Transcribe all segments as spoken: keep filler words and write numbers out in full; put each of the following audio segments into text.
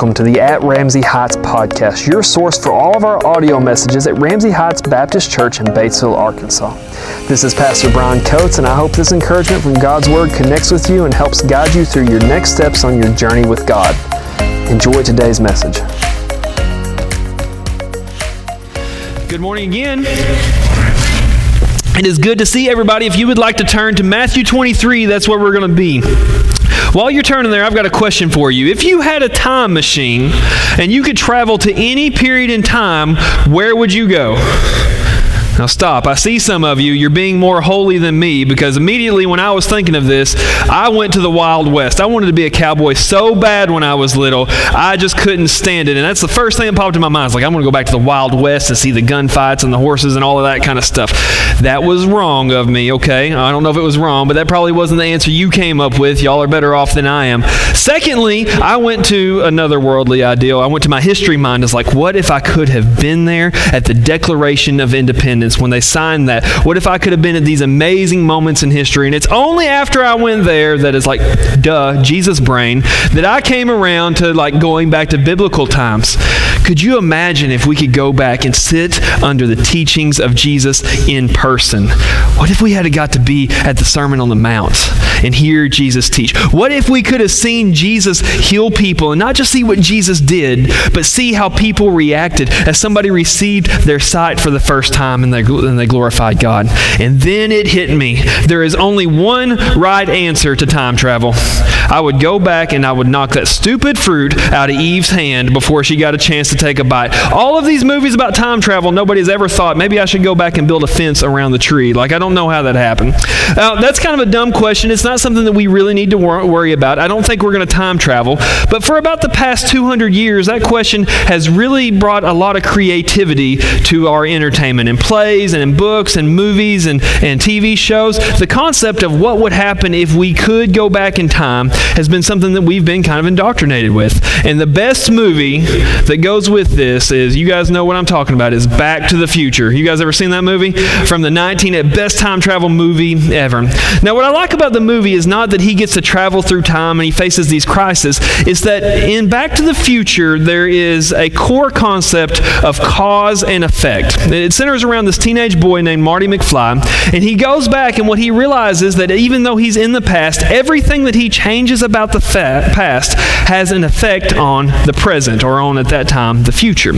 welcome to the At Ramsey Heights podcast, your source for all of our audio messages at Ramsey Heights Baptist Church in Batesville, Arkansas. This is Pastor Brian Coates, and I hope this encouragement from God's Word connects with you and helps guide you through your next steps on your journey with God. Enjoy today's message. Good morning again. It is good to see everybody. If you would like to turn to Matthew twenty-three, that's where we're going to be. While you're turning there, I've got a question for you. If you had a time machine and you could travel to any period in time, where would you go? Now stop. I see some of you. You're being more holy than me, because immediately when I was thinking of this, I went to the Wild West. I wanted to be a cowboy so bad when I was little. I just couldn't stand it. And that's the first thing that popped in my mind. It's like, I'm going to go back to the Wild West and see the gunfights and the horses and all of that kind of stuff. That was wrong of me, okay? I don't know if it was wrong, but that probably wasn't the answer you came up with. Y'all are better off than I am. Secondly, I went to another worldly ideal. I went to my history mind. It's like, what if I could have been there at the Declaration of Independence? When they signed that, what if I could have been at these amazing moments in history? And it's only after I went there that it's like, duh, Jesus brain, that I came around to like going back to biblical times. Could you imagine if we could go back and sit under the teachings of Jesus in person? What if we had got to be at the Sermon on the Mount and hear Jesus teach? What if we could have seen Jesus heal people, and not just see what Jesus did, but see how people reacted as somebody received their sight for the first time and they and they glorified God? And then it hit me. There is only one right answer to time travel. I would go back and I would knock that stupid fruit out of Eve's hand before she got a chance to take a bite. All of these movies about time travel, nobody's ever thought, maybe I should go back and build a fence around the tree. Like, I don't know how that happened. Uh, that's kind of a dumb question. It's not something that we really need to wor- worry about. I don't think we're going to time travel. But for about the past two hundred years, that question has really brought a lot of creativity to our entertainment and play. And in books and movies and, and T V shows. The concept of what would happen if we could go back in time has been something that we've been kind of indoctrinated with. And the best movie that goes with this is, you guys know what I'm talking about, is Back to the Future. You guys ever seen that movie? From the nineteen, best time travel movie ever. Now what I like about the movie is not that he gets to travel through time and he faces these crises. It's that in Back to the Future, there is a core concept of cause and effect. It centers around this teenage boy named Marty McFly, and he goes back, and what he realizes that even though he's in the past, everything that he changes about the fa- past has an effect on the present, or on, at that time, the future.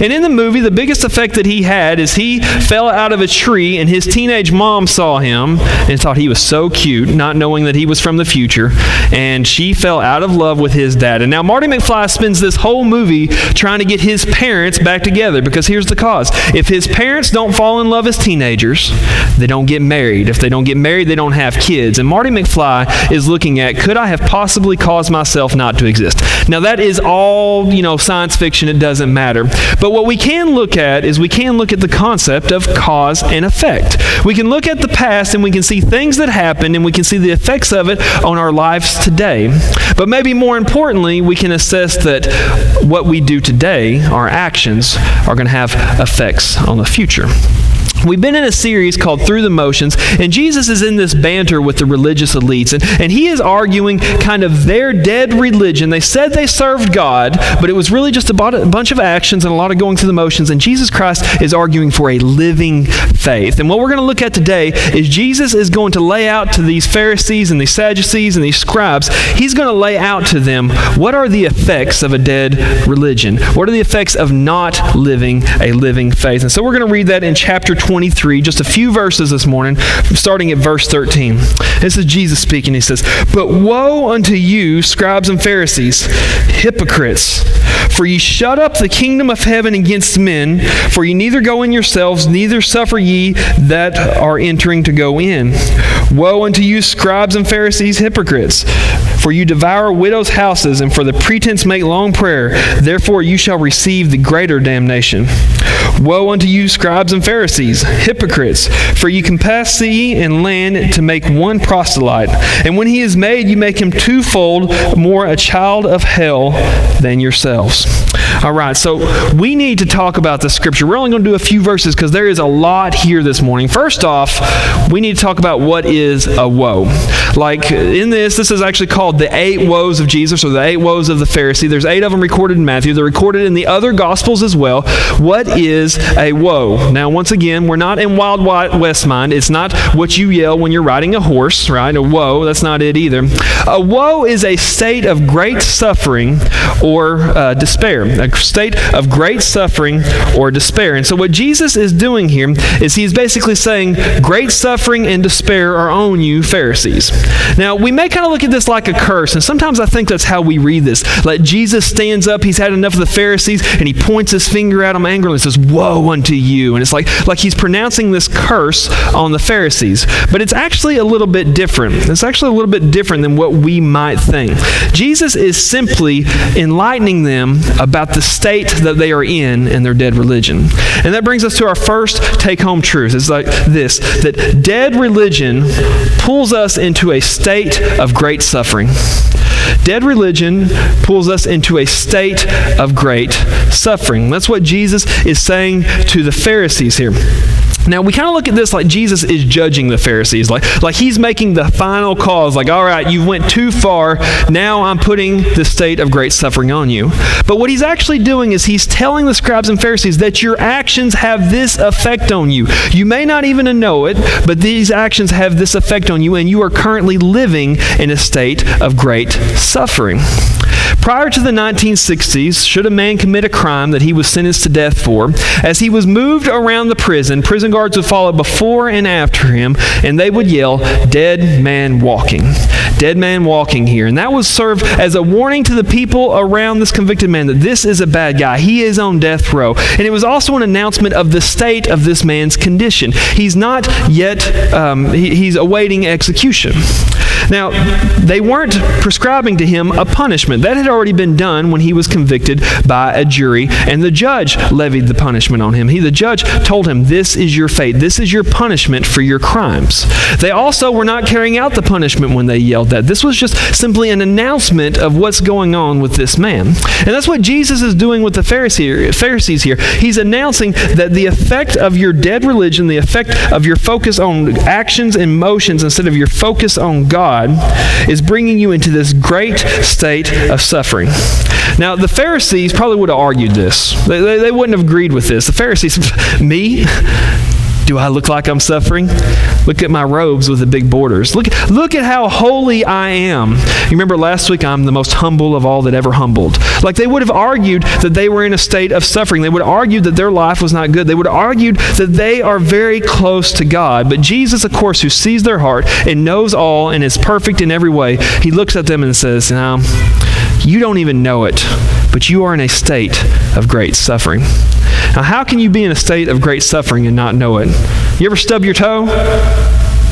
And in the movie, the biggest effect that he had is he fell out of a tree, and his teenage mom saw him and thought he was so cute, not knowing that he was from the future, and she fell out of love with his dad. And now Marty McFly spends this whole movie trying to get his parents back together, because here's the cause. If his parents don't fall in love as teenagers, they don't get married. If they don't get married, they don't have kids. And Marty McFly is looking at, could I have possibly caused myself not to exist? Now that is all, you know, science fiction. It doesn't matter. But what we can look at is we can look at the concept of cause and effect. We can look at the past and we can see things that happened, and we can see the effects of it on our lives today. But maybe more importantly, we can assess that what we do today, our actions, are going to have effects on the future. We've been in a series called Through the Motions, and Jesus is in this banter with the religious elites, and, and he is arguing kind of their dead religion. They said they served God, but it was really just a bunch of actions and a lot of going through the motions, and Jesus Christ is arguing for a living faith. And what we're going to look at today is Jesus is going to lay out to these Pharisees and these Sadducees and these scribes, he's going to lay out to them, what are the effects of a dead religion? What are the effects of not living a living faith? And so we're going to read that in chapter twenty-three, just a few verses this morning, starting at verse thirteen. This is Jesus speaking. He says, "But woe unto you, scribes and Pharisees, hypocrites, for ye shut up the kingdom of heaven against men, for ye neither go in yourselves, neither suffer ye that are entering to go in. Woe unto you, scribes and Pharisees, hypocrites, for you devour widows' houses, and for the pretense make long prayer. Therefore you shall receive the greater damnation. Woe unto you, scribes and Pharisees, hypocrites, for you compass sea and land to make one proselyte, and when he is made, you make him twofold more a child of hell than yourselves." All right, so we need to talk about the scripture. We're only going to do a few verses because there is a lot here this morning. First off, we need to talk about what is a woe. Like in this, this is actually called the eight woes of Jesus or the eight woes of the Pharisee. There's eight of them recorded in Matthew. They're recorded in the other Gospels as well. What is a woe? Now, once again, we're not in Wild West mind. It's not what you yell when you're riding a horse, right? A woe, that's not it either. A woe is a state of great suffering or uh, despair. A state of great suffering or despair. And so what Jesus is doing here is he's basically saying, great suffering and despair are on you, Pharisees. Now, we may kind of look at this like a curse, and sometimes I think that's how we read this. Like Jesus stands up, he's had enough of the Pharisees, and he points his finger at them angrily and says, woe unto you. And it's like, like he's pronouncing this curse on the Pharisees. But it's actually a little bit different. It's actually a little bit different than what we might think. Jesus is simply enlightening them about the state that they are in in their dead religion. And that brings us to our first take-home truth. It's like this, that dead religion pulls us into a state of great suffering. Dead religion pulls us into a state of great suffering. That's what Jesus is saying to the Pharisees here. Now, we kind of look at this like Jesus is judging the Pharisees. Like, like he's making the final calls. Like, all right, you went too far. Now I'm putting the state of great suffering on you. But what he's actually doing is he's telling the scribes and Pharisees that your actions have this effect on you. You may not even know it, but these actions have this effect on you, and you are currently living in a state of great suffering. Prior to the nineteen sixties, should a man commit a crime that he was sentenced to death for, as he was moved around the prison, prison guards would follow before and after him, and they would yell, dead man walking, dead man walking here. And that would serve as a warning to the people around this convicted man that this is a bad guy. He is on death row. And it was also an announcement of the state of this man's condition. He's not yet, um, he, he's awaiting execution. Now, they weren't prescribing to him a punishment. That had already been done when he was convicted by a jury, and the judge levied the punishment on him. He, the judge told him, this is your fate. This is your punishment for your crimes. They also were not carrying out the punishment when they yelled that. This was just simply an announcement of what's going on with this man. And that's what Jesus is doing with the Pharisees here. He's announcing that the effect of your dead religion, the effect of your focus on actions and motions instead of your focus on God, is bringing you into this great state of suffering. Now, the Pharisees probably would have argued this. They, they, they wouldn't have agreed with this. The Pharisees, me? Do I look like I'm suffering? Look at my robes with the big borders. Look, look at how holy I am. You remember last week, I'm the most humble of all that ever humbled. Like they would have argued that they were in a state of suffering. They would have argued that their life was not good. They would have argued that they are very close to God. But Jesus, of course, who sees their heart and knows all and is perfect in every way, he looks at them and says, no, you don't even know it, but you are in a state of great suffering. Now, how can you be in a state of great suffering and not know it? You ever stub your toe?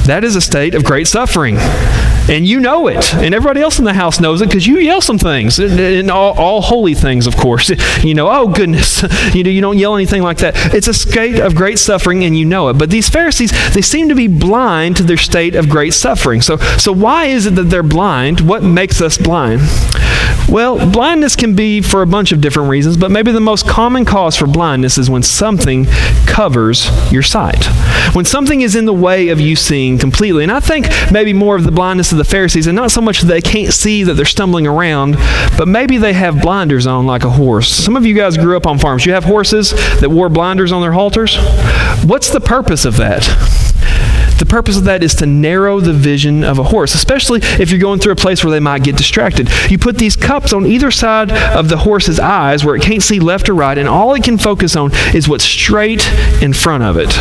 That is a state of great suffering. And you know it. And everybody else in the house knows it because you yell some things. And all, all holy things, of course. You know, oh goodness. You know, you don't yell anything like that. It's a state of great suffering and you know it. But these Pharisees, they seem to be blind to their state of great suffering. So, so why is it that they're blind? What makes us blind? Well, blindness can be for a bunch of different reasons, but maybe the most common cause for blindness is when something covers your sight. When something is in the way of you seeing completely. And I think maybe more of the blindness of the Pharisees, and not so much that they can't see that they're stumbling around, but maybe they have blinders on like a horse. Some of you guys grew up on farms. You have horses that wore blinders on their halters? What's the purpose of that? The purpose of that is to narrow the vision of a horse, especially if you're going through a place where they might get distracted. You put these cups on either side of the horse's eyes where it can't see left or right, and all it can focus on is what's straight in front of it.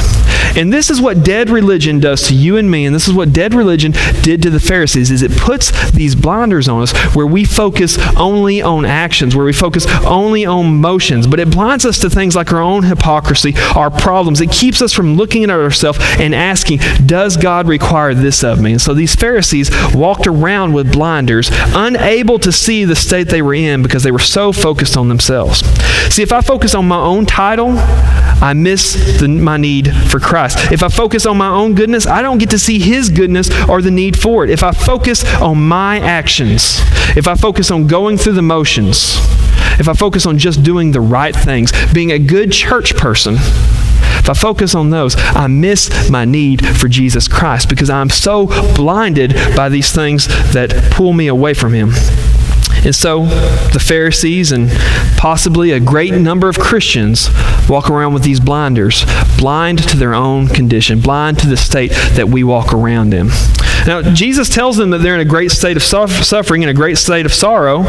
And this is what dead religion does to you and me, and this is what dead religion did to the Pharisees, is it puts these blinders on us where we focus only on actions, where we focus only on motions, but it blinds us to things like our own hypocrisy, our problems. It keeps us from looking at ourselves and asking, does God require this of me? And so these Pharisees walked around with blinders, unable to see the state they were in because they were so focused on themselves. See, if I focus on my own title, I miss the, my need for Christ. If I focus on my own goodness, I don't get to see His goodness or the need for it. If I focus on my actions, if I focus on going through the motions, if I focus on just doing the right things, being a good church person, if I focus on those, I miss my need for Jesus Christ because I'm so blinded by these things that pull me away from him. And so the Pharisees and possibly a great number of Christians walk around with these blinders, blind to their own condition, blind to the state that we walk around in. Now, Jesus tells them that they're in a great state of suffering, in a great state of sorrow,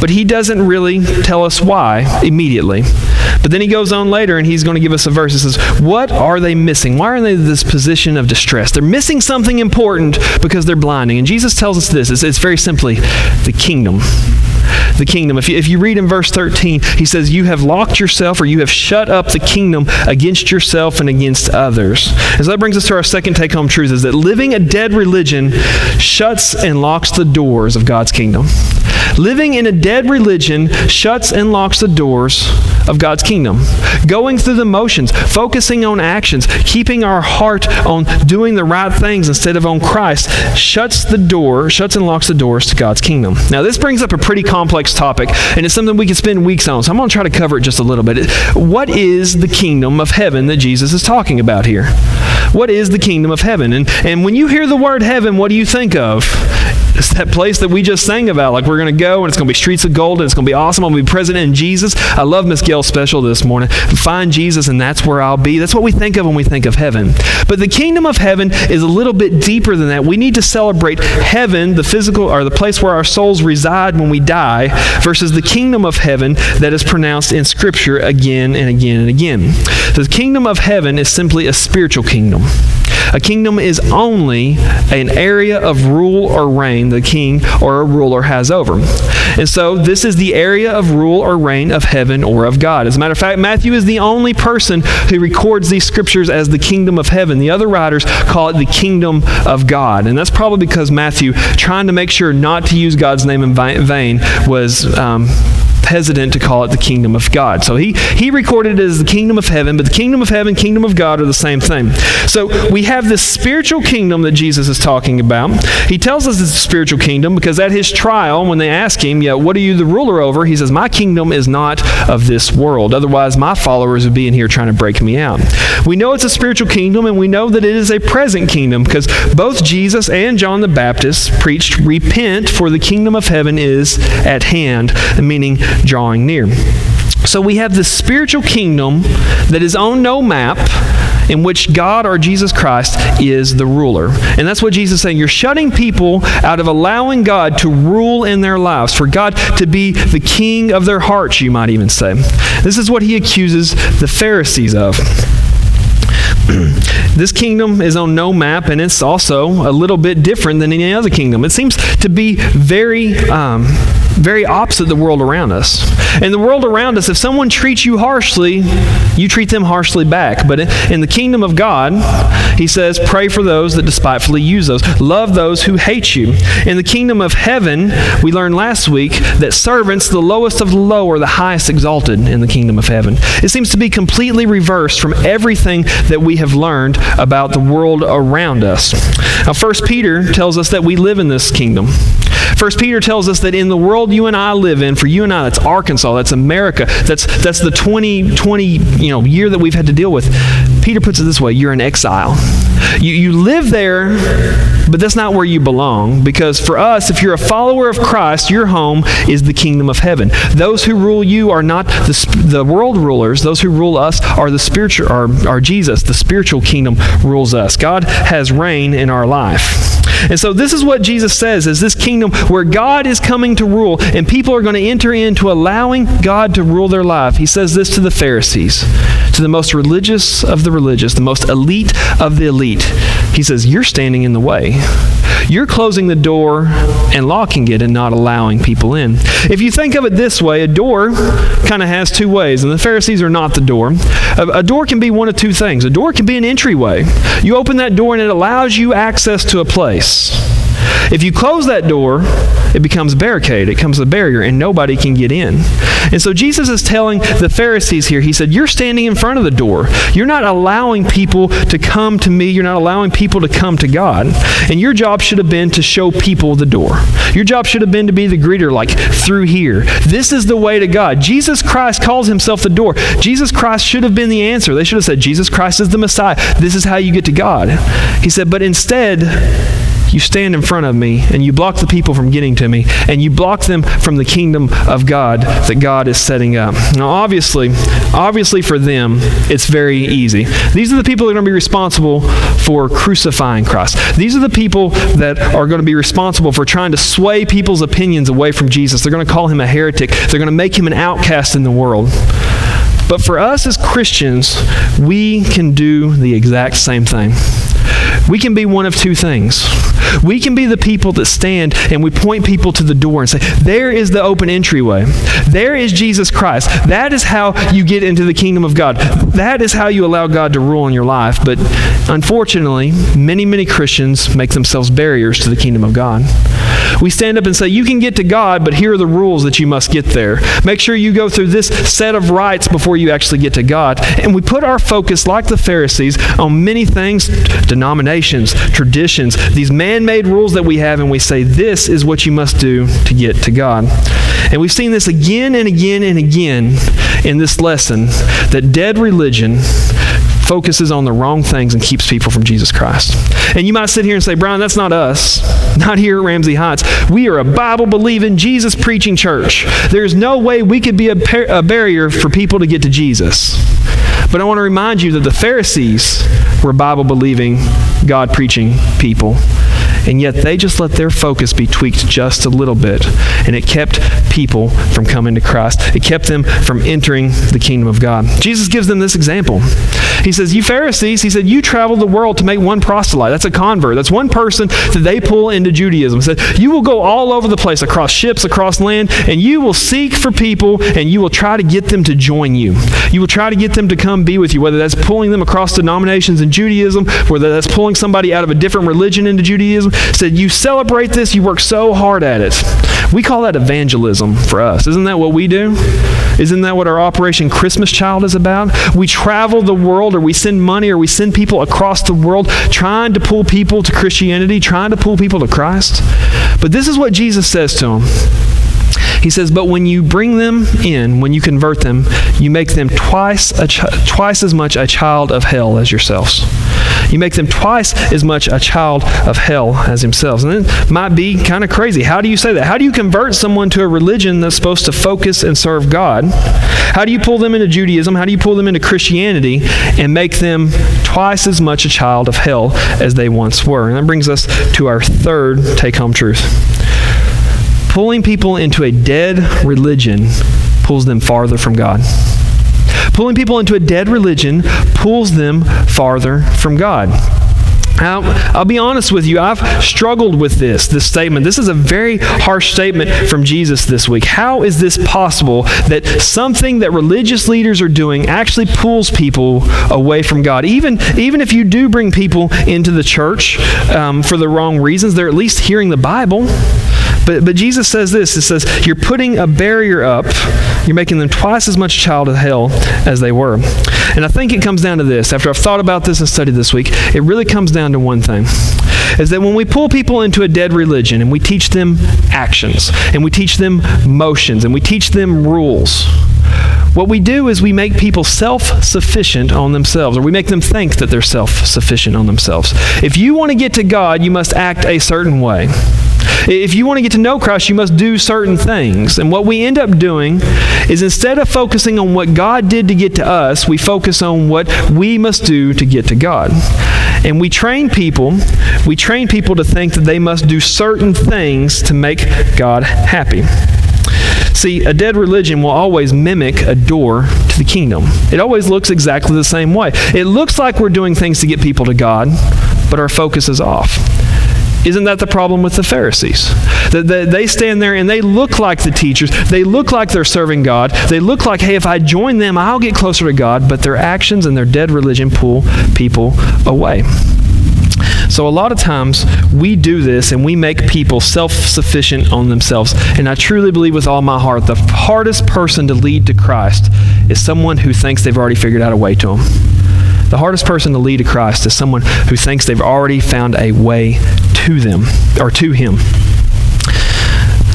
but he doesn't really tell us why immediately. But then he goes on later and he's going to give us a verse that says, what are they missing? Why are they in this position of distress? They're missing something important because they're blinding. And Jesus tells us this. It's, it's very simply the kingdom. The kingdom. If you, if you read in verse thirteen, he says, you have locked yourself, or you have shut up the kingdom against yourself and against others. And so that brings us to our second take-home truth, is that living a dead religion shuts and locks the doors of God's kingdom. Living in a dead religion shuts and locks the doors of God's kingdom. Going through the motions, focusing on actions, keeping our heart on doing the right things instead of on Christ, shuts the door, shuts and locks the doors to God's kingdom. Now, this brings up a pretty complex topic, and it's something we could spend weeks on, so I'm going to try to cover it just a little bit. What is the kingdom of heaven that Jesus is talking about here? What is the kingdom of heaven? And, and when you hear the word heaven, what do you think of? It's that place that we just sang about, like we're going to go and it's going to be streets of gold and it's going to be awesome. I'm going to be present in Jesus. I love Miss Gail's special this morning. Find Jesus and that's where I'll be. That's what we think of when we think of heaven. But the kingdom of heaven is a little bit deeper than that. We need to celebrate heaven, the physical, or the place where our souls reside when we die, versus the kingdom of heaven that is pronounced in Scripture again and again and again. So the kingdom of heaven is simply a spiritual kingdom. A kingdom is only an area of rule or reign the king or a ruler has over. And so this is the area of rule or reign of heaven or of God. As a matter of fact, Matthew is the only person who records these scriptures as the kingdom of heaven. The other writers call it the kingdom of God. And that's probably because Matthew, trying to make sure not to use God's name in vain, was um, hesitant to call it the kingdom of God. So he, he recorded it as the kingdom of heaven, but the kingdom of heaven, kingdom of God are the same thing. So we have this spiritual kingdom that Jesus is talking about. He tells us it's a spiritual kingdom because at his trial, when they ask him, yeah, what are you the ruler over? He says, my kingdom is not of this world. Otherwise, my followers would be in here trying to break me out. We know it's a spiritual kingdom, and we know that it is a present kingdom because both Jesus and John the Baptist preached, repent, for the kingdom of heaven is at hand, meaning drawing near. So we have this spiritual kingdom that is on no map, in which God or Jesus Christ is the ruler. And that's what Jesus is saying. You're shutting people out of allowing God to rule in their lives, for God to be the king of their hearts, you might even say. This is what he accuses the Pharisees of. This kingdom is on no map, and it's also a little bit different than any other kingdom. It seems to be very... Um, very opposite the world around us. In the world around us, if someone treats you harshly, you treat them harshly back. But in the kingdom of God, he says, pray for those that despitefully use those. Love those who hate you. In the kingdom of heaven, we learned last week that servants, the lowest of the low, are the highest exalted in the kingdom of heaven. It seems to be completely reversed from everything that we have learned about the world around us. Now, First Peter tells us that we live in this kingdom. First Peter tells us that in the world you and I live in, for you and I, that's Arkansas, that's America, that's that's the twenty twenty you know, year that we've had to deal with. Peter puts it this way, you're in exile. You, you live there, but that's not where you belong, because for us, if you're a follower of Christ, your home is the kingdom of heaven. Those who rule you are not the, the world rulers. Those who rule us are the spiritual, are, are Jesus. The spiritual kingdom rules us. God has reign in our life. And so this is what Jesus says, is this kingdom where God is coming to rule and people are going to enter into allowing God to rule their life. He says this to the Pharisees, to the most religious of the religious, the most elite of the elite. He says, you're standing in the way. You're closing the door and locking it and not allowing people in. If you think of it this way, a door kind of has two ways, and the Pharisees are not the door. A, a door can be one of two things. A door can be an entryway. You open that door and it allows you access to a place. If you close that door, it becomes barricade. It becomes a barrier, and nobody can get in. And so Jesus is telling the Pharisees here, he said, you're standing in front of the door. You're not allowing people to come to me. You're not allowing people to come to God. And your job should have been to show people the door. Your job should have been to be the greeter, like, through here. This is the way to God. Jesus Christ calls himself the door. Jesus Christ should have been the answer. They should have said, Jesus Christ is the Messiah. This is how you get to God. He said, but instead, you stand in front of me and you block the people from getting to me, and you block them from the kingdom of God that God is setting up. Now obviously, obviously for them, it's very easy. These are the people that are going to be responsible for crucifying Christ. These are the people that are going to be responsible for trying to sway people's opinions away from Jesus. They're going to call him a heretic. They're going to make him an outcast in the world. But for us as Christians, we can do the exact same thing. We can be one of two things. We can be the people that stand and we point people to the door and say, there is the open entryway. There is Jesus Christ. That is how you get into the kingdom of God. That is how you allow God to rule in your life. But unfortunately, many, many Christians make themselves barriers to the kingdom of God. We stand up and say, you can get to God, but here are the rules that you must get there. Make sure you go through this set of rites before you actually get to God. And we put our focus, like the Pharisees, on many things, denominations, traditions, these man-made rules that we have, and we say, this is what you must do to get to God. And we've seen this again and again and again in this lesson, that dead religion focuses on the wrong things and keeps people from Jesus Christ. And you might sit here and say, Brian, that's not us. Not here at Ramsey Heights. We are a Bible-believing, Jesus-preaching church. There's no way we could be a, par- a barrier for people to get to Jesus. But I want to remind you that the Pharisees were Bible-believing, God-preaching people. And yet they just let their focus be tweaked just a little bit. And it kept people from coming to Christ. It kept them from entering the kingdom of God. Jesus gives them this example. He says, you Pharisees, he said, you travel the world to make one proselyte. That's a convert. That's one person that they pull into Judaism. He said, you will go all over the place, across ships, across land, and you will seek for people, and you will try to get them to join you. You will try to get them to come be with you, whether that's pulling them across denominations in Judaism, whether that's pulling somebody out of a different religion into Judaism. Said, you celebrate this, you work so hard at it. We call that evangelism for us. Isn't that what we do? Isn't that what our Operation Christmas Child is about? We travel the world, or we send money, or we send people across the world trying to pull people to Christianity, trying to pull people to Christ. But this is what Jesus says to them. He says, but when you bring them in, when you convert them, you make them twice a chi- twice as much a child of hell as yourselves. You make them twice as much a child of hell as themselves. And it might be kind of crazy. How do you say that? How do you convert someone to a religion that's supposed to focus and serve God? How do you pull them into Judaism? How do you pull them into Christianity and make them twice as much a child of hell as they once were? And that brings us to our third take-home truth. Pulling people into a dead religion pulls them farther from God. Pulling people into a dead religion pulls them farther from God. Now, I'll be honest with you, I've struggled with this, this statement. This is a very harsh statement from Jesus this week. How is this possible that something that religious leaders are doing actually pulls people away from God? Even, even if you do bring people into the church um, for the wrong reasons, they're at least hearing the Bible. But, but Jesus says this, it says, you're putting a barrier up, you're making them twice as much child of hell as they were. And I think it comes down to this, after I've thought about this and studied this week, it really comes down to one thing, is that when we pull people into a dead religion and we teach them actions, and we teach them motions, and we teach them rules, what we do is we make people self-sufficient on themselves, or we make them think that they're self-sufficient on themselves. If you want to get to God, you must act a certain way. If you want to get to know Christ, you must do certain things. And what we end up doing is, instead of focusing on what God did to get to us, we focus on what we must do to get to God. And we train people, we train people to think that they must do certain things to make God happy. See, a dead religion will always mimic a door to the kingdom. It always looks exactly the same way. It looks like we're doing things to get people to God, but our focus is off. Isn't that the problem with the Pharisees? That they stand there and they look like the teachers. They look like they're serving God. They look like, hey, if I join them, I'll get closer to God. But their actions and their dead religion pull people away. So a lot of times we do this and we make people self-sufficient on themselves. And I truly believe with all my heart, the hardest person to lead to Christ is someone who thinks they've already figured out a way to him. The hardest person to lead to Christ is someone who thinks they've already found a way to them or to him.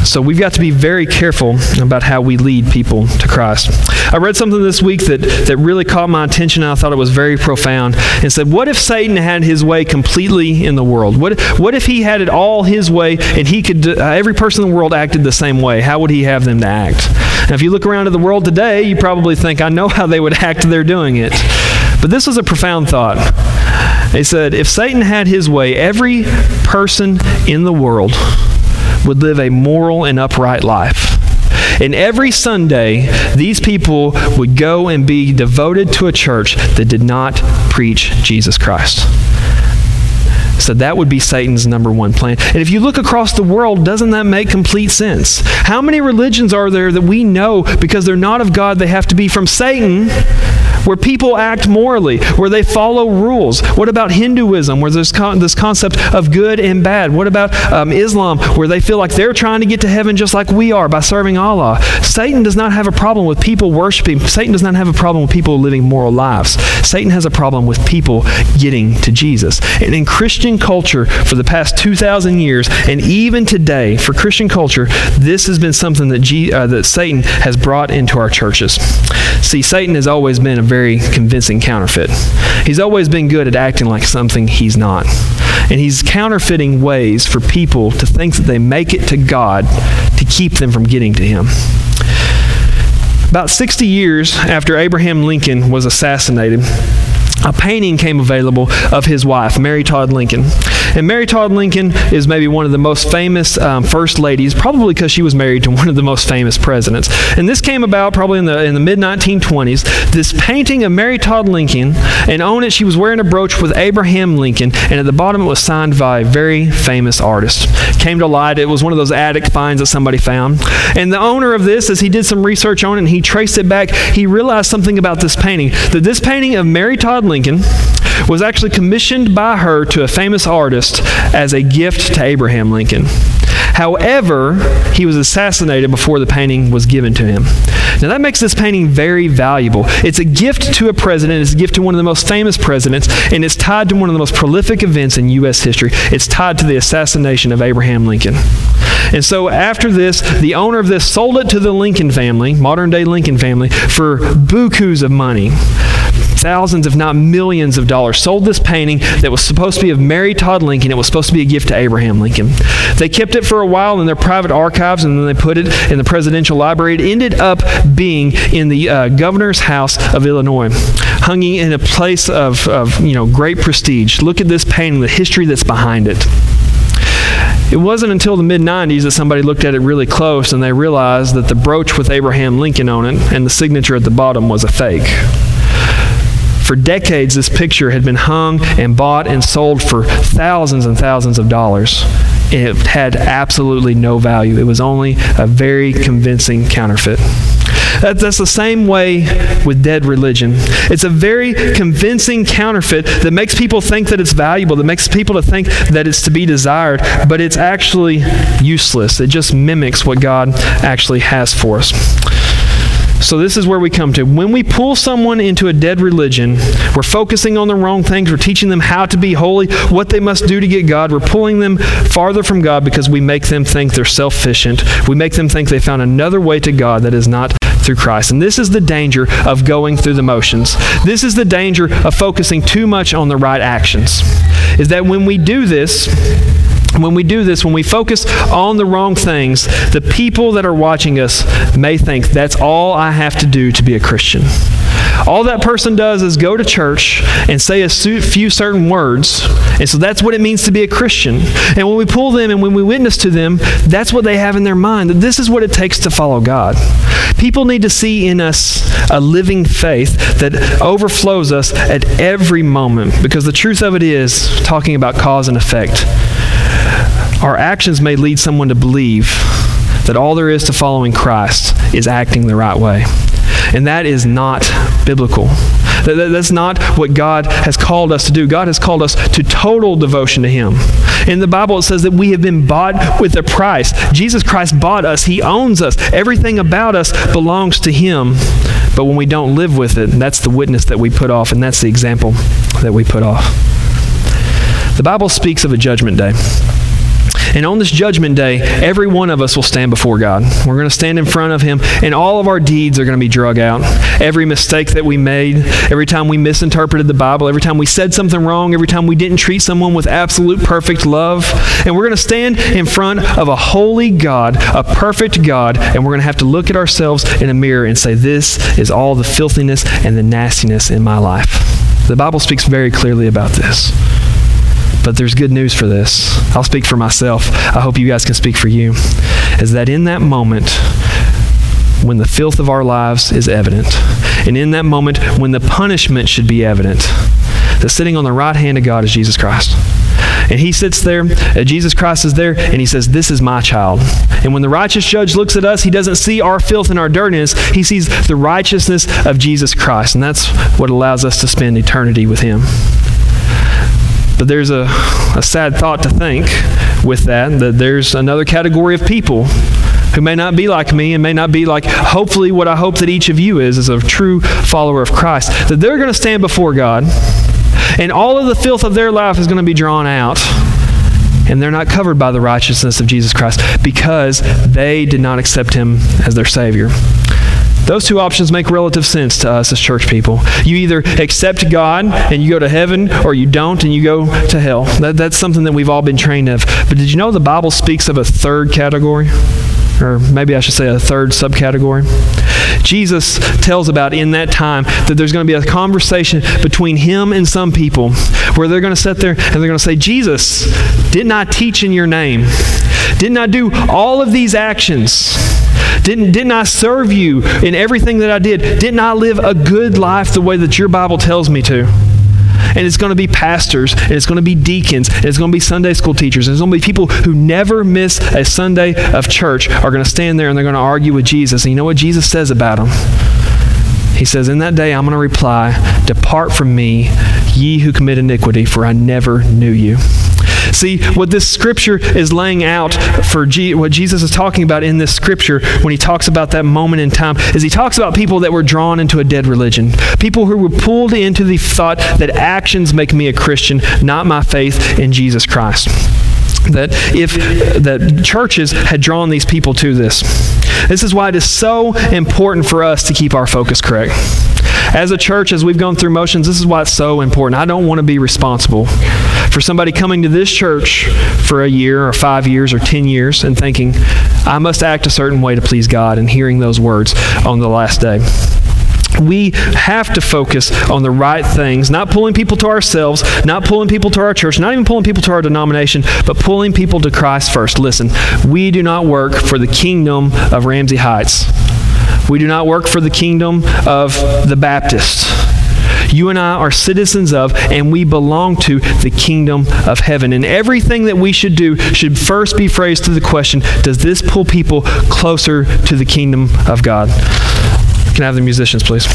So we've got to be very careful about how we lead people to Christ. I read something this week that, that really caught my attention, and I thought it was very profound. It said, what if Satan had his way completely in the world? What, what if he had it all his way, and he could uh, every person in the world acted the same way? How would he have them to act? Now, if you look around at the world today, you probably think, I know how they would act, they're doing it. But this was a profound thought. It said, if Satan had his way, every person in the world would live a moral and upright life. And every Sunday, these people would go and be devoted to a church that did not preach Jesus Christ. So that would be Satan's number one plan. And if you look across the world, doesn't that make complete sense? How many religions are there that we know, because they're not of God, they have to be from Satan, where people act morally, where they follow rules? What about Hinduism, where there's con- this concept of good and bad? What about um, Islam, where they feel like they're trying to get to heaven just like we are by serving Allah? Satan does not have a problem with people worshiping. Satan does not have a problem with people living moral lives. Satan has a problem with people getting to Jesus. And in Christian culture for the past two thousand years, and even today for Christian culture, this has been something that, G- uh, that Satan has brought into our churches. See, Satan has always been a very very convincing counterfeit. He's always been good at acting like something he's not. And he's counterfeiting ways for people to think that they make it to God to keep them from getting to him. About sixty years after Abraham Lincoln was assassinated, a painting came available of his wife, Mary Todd Lincoln. And Mary Todd Lincoln is maybe one of the most famous um, first ladies, probably because she was married to one of the most famous presidents. And this came about probably in the in the mid nineteen twenties. This painting of Mary Todd Lincoln, and on it she was wearing a brooch with Abraham Lincoln, and at the bottom it was signed by a very famous artist. Came to light, it was one of those attic finds that somebody found. And the owner of this, as he did some research on it and he traced it back, he realized something about this painting, that this painting of Mary Todd Lincoln was actually commissioned by her to a famous artist as a gift to Abraham Lincoln. However, he was assassinated before the painting was given to him. Now that makes this painting very valuable. It's a gift to a president, it's a gift to one of the most famous presidents, and it's tied to one of the most prolific events in U S history. It's tied to the assassination of Abraham Lincoln. And so after this, the owner of this sold it to the Lincoln family, modern-day Lincoln family, for bukus of money. Thousands, if not millions of dollars, sold this painting that was supposed to be of Mary Todd Lincoln. It was supposed to be a gift to Abraham Lincoln. They kept it for a while in their private archives, and then they put it in the presidential library. It ended up being in the uh, governor's house of Illinois, hung in a place of, of you know great prestige. Look at this painting, the history that's behind it. It wasn't until the mid nineties that somebody looked at it really close, and they realized that the brooch with Abraham Lincoln on it and the signature at the bottom was a fake. For decades, this picture had been hung and bought and sold for thousands and thousands of dollars. It had absolutely no value. It was only a very convincing counterfeit. That, that's the same way with dead religion. It's a very convincing counterfeit that makes people think that it's valuable, that makes people to think that it's to be desired, but it's actually useless. It just mimics what God actually has for us. So this is where we come to. When we pull someone into a dead religion, we're focusing on the wrong things. We're teaching them how to be holy, what they must do to get God. We're pulling them farther from God because we make them think they're self-sufficient. We make them think they found another way to God that is not through Christ. And this is the danger of going through the motions. This is the danger of focusing too much on the right actions, is that when we do this, When we do this, when we focus on the wrong things, the people that are watching us may think that's all I have to do to be a Christian. All that person does is go to church and say a few certain words, and so that's what it means to be a Christian. And when we pull them and when we witness to them, that's what they have in their mind, that this is what it takes to follow God. People need to see in us a living faith that overflows us at every moment, because the truth of it is, talking about cause and effect, our actions may lead someone to believe that all there is to following Christ is acting the right way. And that is not biblical. That's not what God has called us to do. God has called us to total devotion to him. In the Bible, it says that we have been bought with a price. Jesus Christ bought us. He owns us. Everything about us belongs to him. But when we don't live with it, that's the witness that we put off, and that's the example that we put off. The Bible speaks of a judgment day. And on this judgment day, every one of us will stand before God. We're going to stand in front of him, and all of our deeds are going to be drug out. Every mistake that we made, every time we misinterpreted the Bible, every time we said something wrong, every time we didn't treat someone with absolute perfect love. And we're going to stand in front of a holy God, a perfect God, and we're going to have to look at ourselves in a mirror and say, this is all the filthiness and the nastiness in my life. The Bible speaks very clearly about this. But there's good news for this. I'll speak for myself. I hope you guys can speak for you. Is that in that moment, when the filth of our lives is evident, and in that moment when the punishment should be evident, that sitting on the right hand of God is Jesus Christ. And he sits there, uh, Jesus Christ is there, and he says, this is my child. And when the righteous judge looks at us, he doesn't see our filth and our dirtiness. He sees the righteousness of Jesus Christ. And that's what allows us to spend eternity with him. But there's a, a sad thought to think with that, that there's another category of people who may not be like me and may not be like, hopefully, what I hope that each of you is, is a true follower of Christ, that they're going to stand before God, and all of the filth of their life is going to be drawn out, and they're not covered by the righteousness of Jesus Christ because they did not accept him as their Savior. Those two options make relative sense to us as church people. You either accept God and you go to heaven, or you don't and you go to hell. That, that's something that we've all been trained of. But did you know the Bible speaks of a third category? Or maybe I should say a third subcategory. Jesus tells about in that time that there's going to be a conversation between him and some people where they're going to sit there and they're going to say, Jesus, didn't I teach in your name? Didn't I do all of these actions? Didn't, didn't I serve you in everything that I did? Didn't I live a good life the way that your Bible tells me to? And it's going to be pastors, and it's going to be deacons, and it's going to be Sunday school teachers, and it's going to be people who never miss a Sunday of church are going to stand there and they're going to argue with Jesus. And you know what Jesus says about them? He says, in that day I'm going to reply, depart from me, ye who commit iniquity, for I never knew you. See, what this scripture is laying out for G- what Jesus is talking about in this scripture when he talks about that moment in time is he talks about people that were drawn into a dead religion. People who were pulled into the thought that actions make me a Christian, not my faith in Jesus Christ. That if that churches had drawn these people to this. This is why it is so important for us to keep our focus correct. As a church, as we've gone through motions, this is why it's so important. I don't want to be responsible for somebody coming to this church for a year or five years or ten years and thinking, I must act a certain way to please God, and hearing those words on the last day. We have to focus on the right things, not pulling people to ourselves, not pulling people to our church, not even pulling people to our denomination, but pulling people to Christ first. Listen, we do not work for the kingdom of Ramsey Heights. We do not work for the kingdom of the Baptists. You and I are citizens of, and we belong to, the kingdom of heaven. And everything that we should do should first be phrased to the question, does this pull people closer to the kingdom of God? Can I have the musicians, please?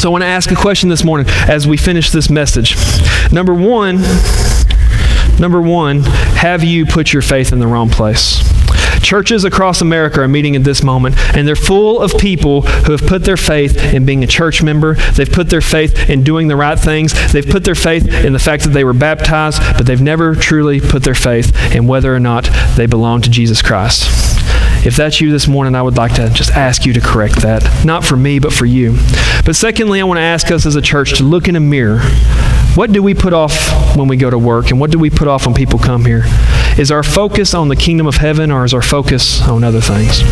So I want to ask a question this morning as we finish this message. Number one, number one, have you put your faith in the wrong place? Churches across America are meeting at this moment, and they're full of people who have put their faith in being a church member. They've put their faith in doing the right things. They've put their faith in the fact that they were baptized, but they've never truly put their faith in whether or not they belong to Jesus Christ. If that's you this morning, I would like to just ask you to correct that. Not for me, but for you. But secondly, I want to ask us as a church to look in a mirror. What do we put off when we go to work, and what do we put off when people come here? Is our focus on the kingdom of heaven, or is our focus on other things?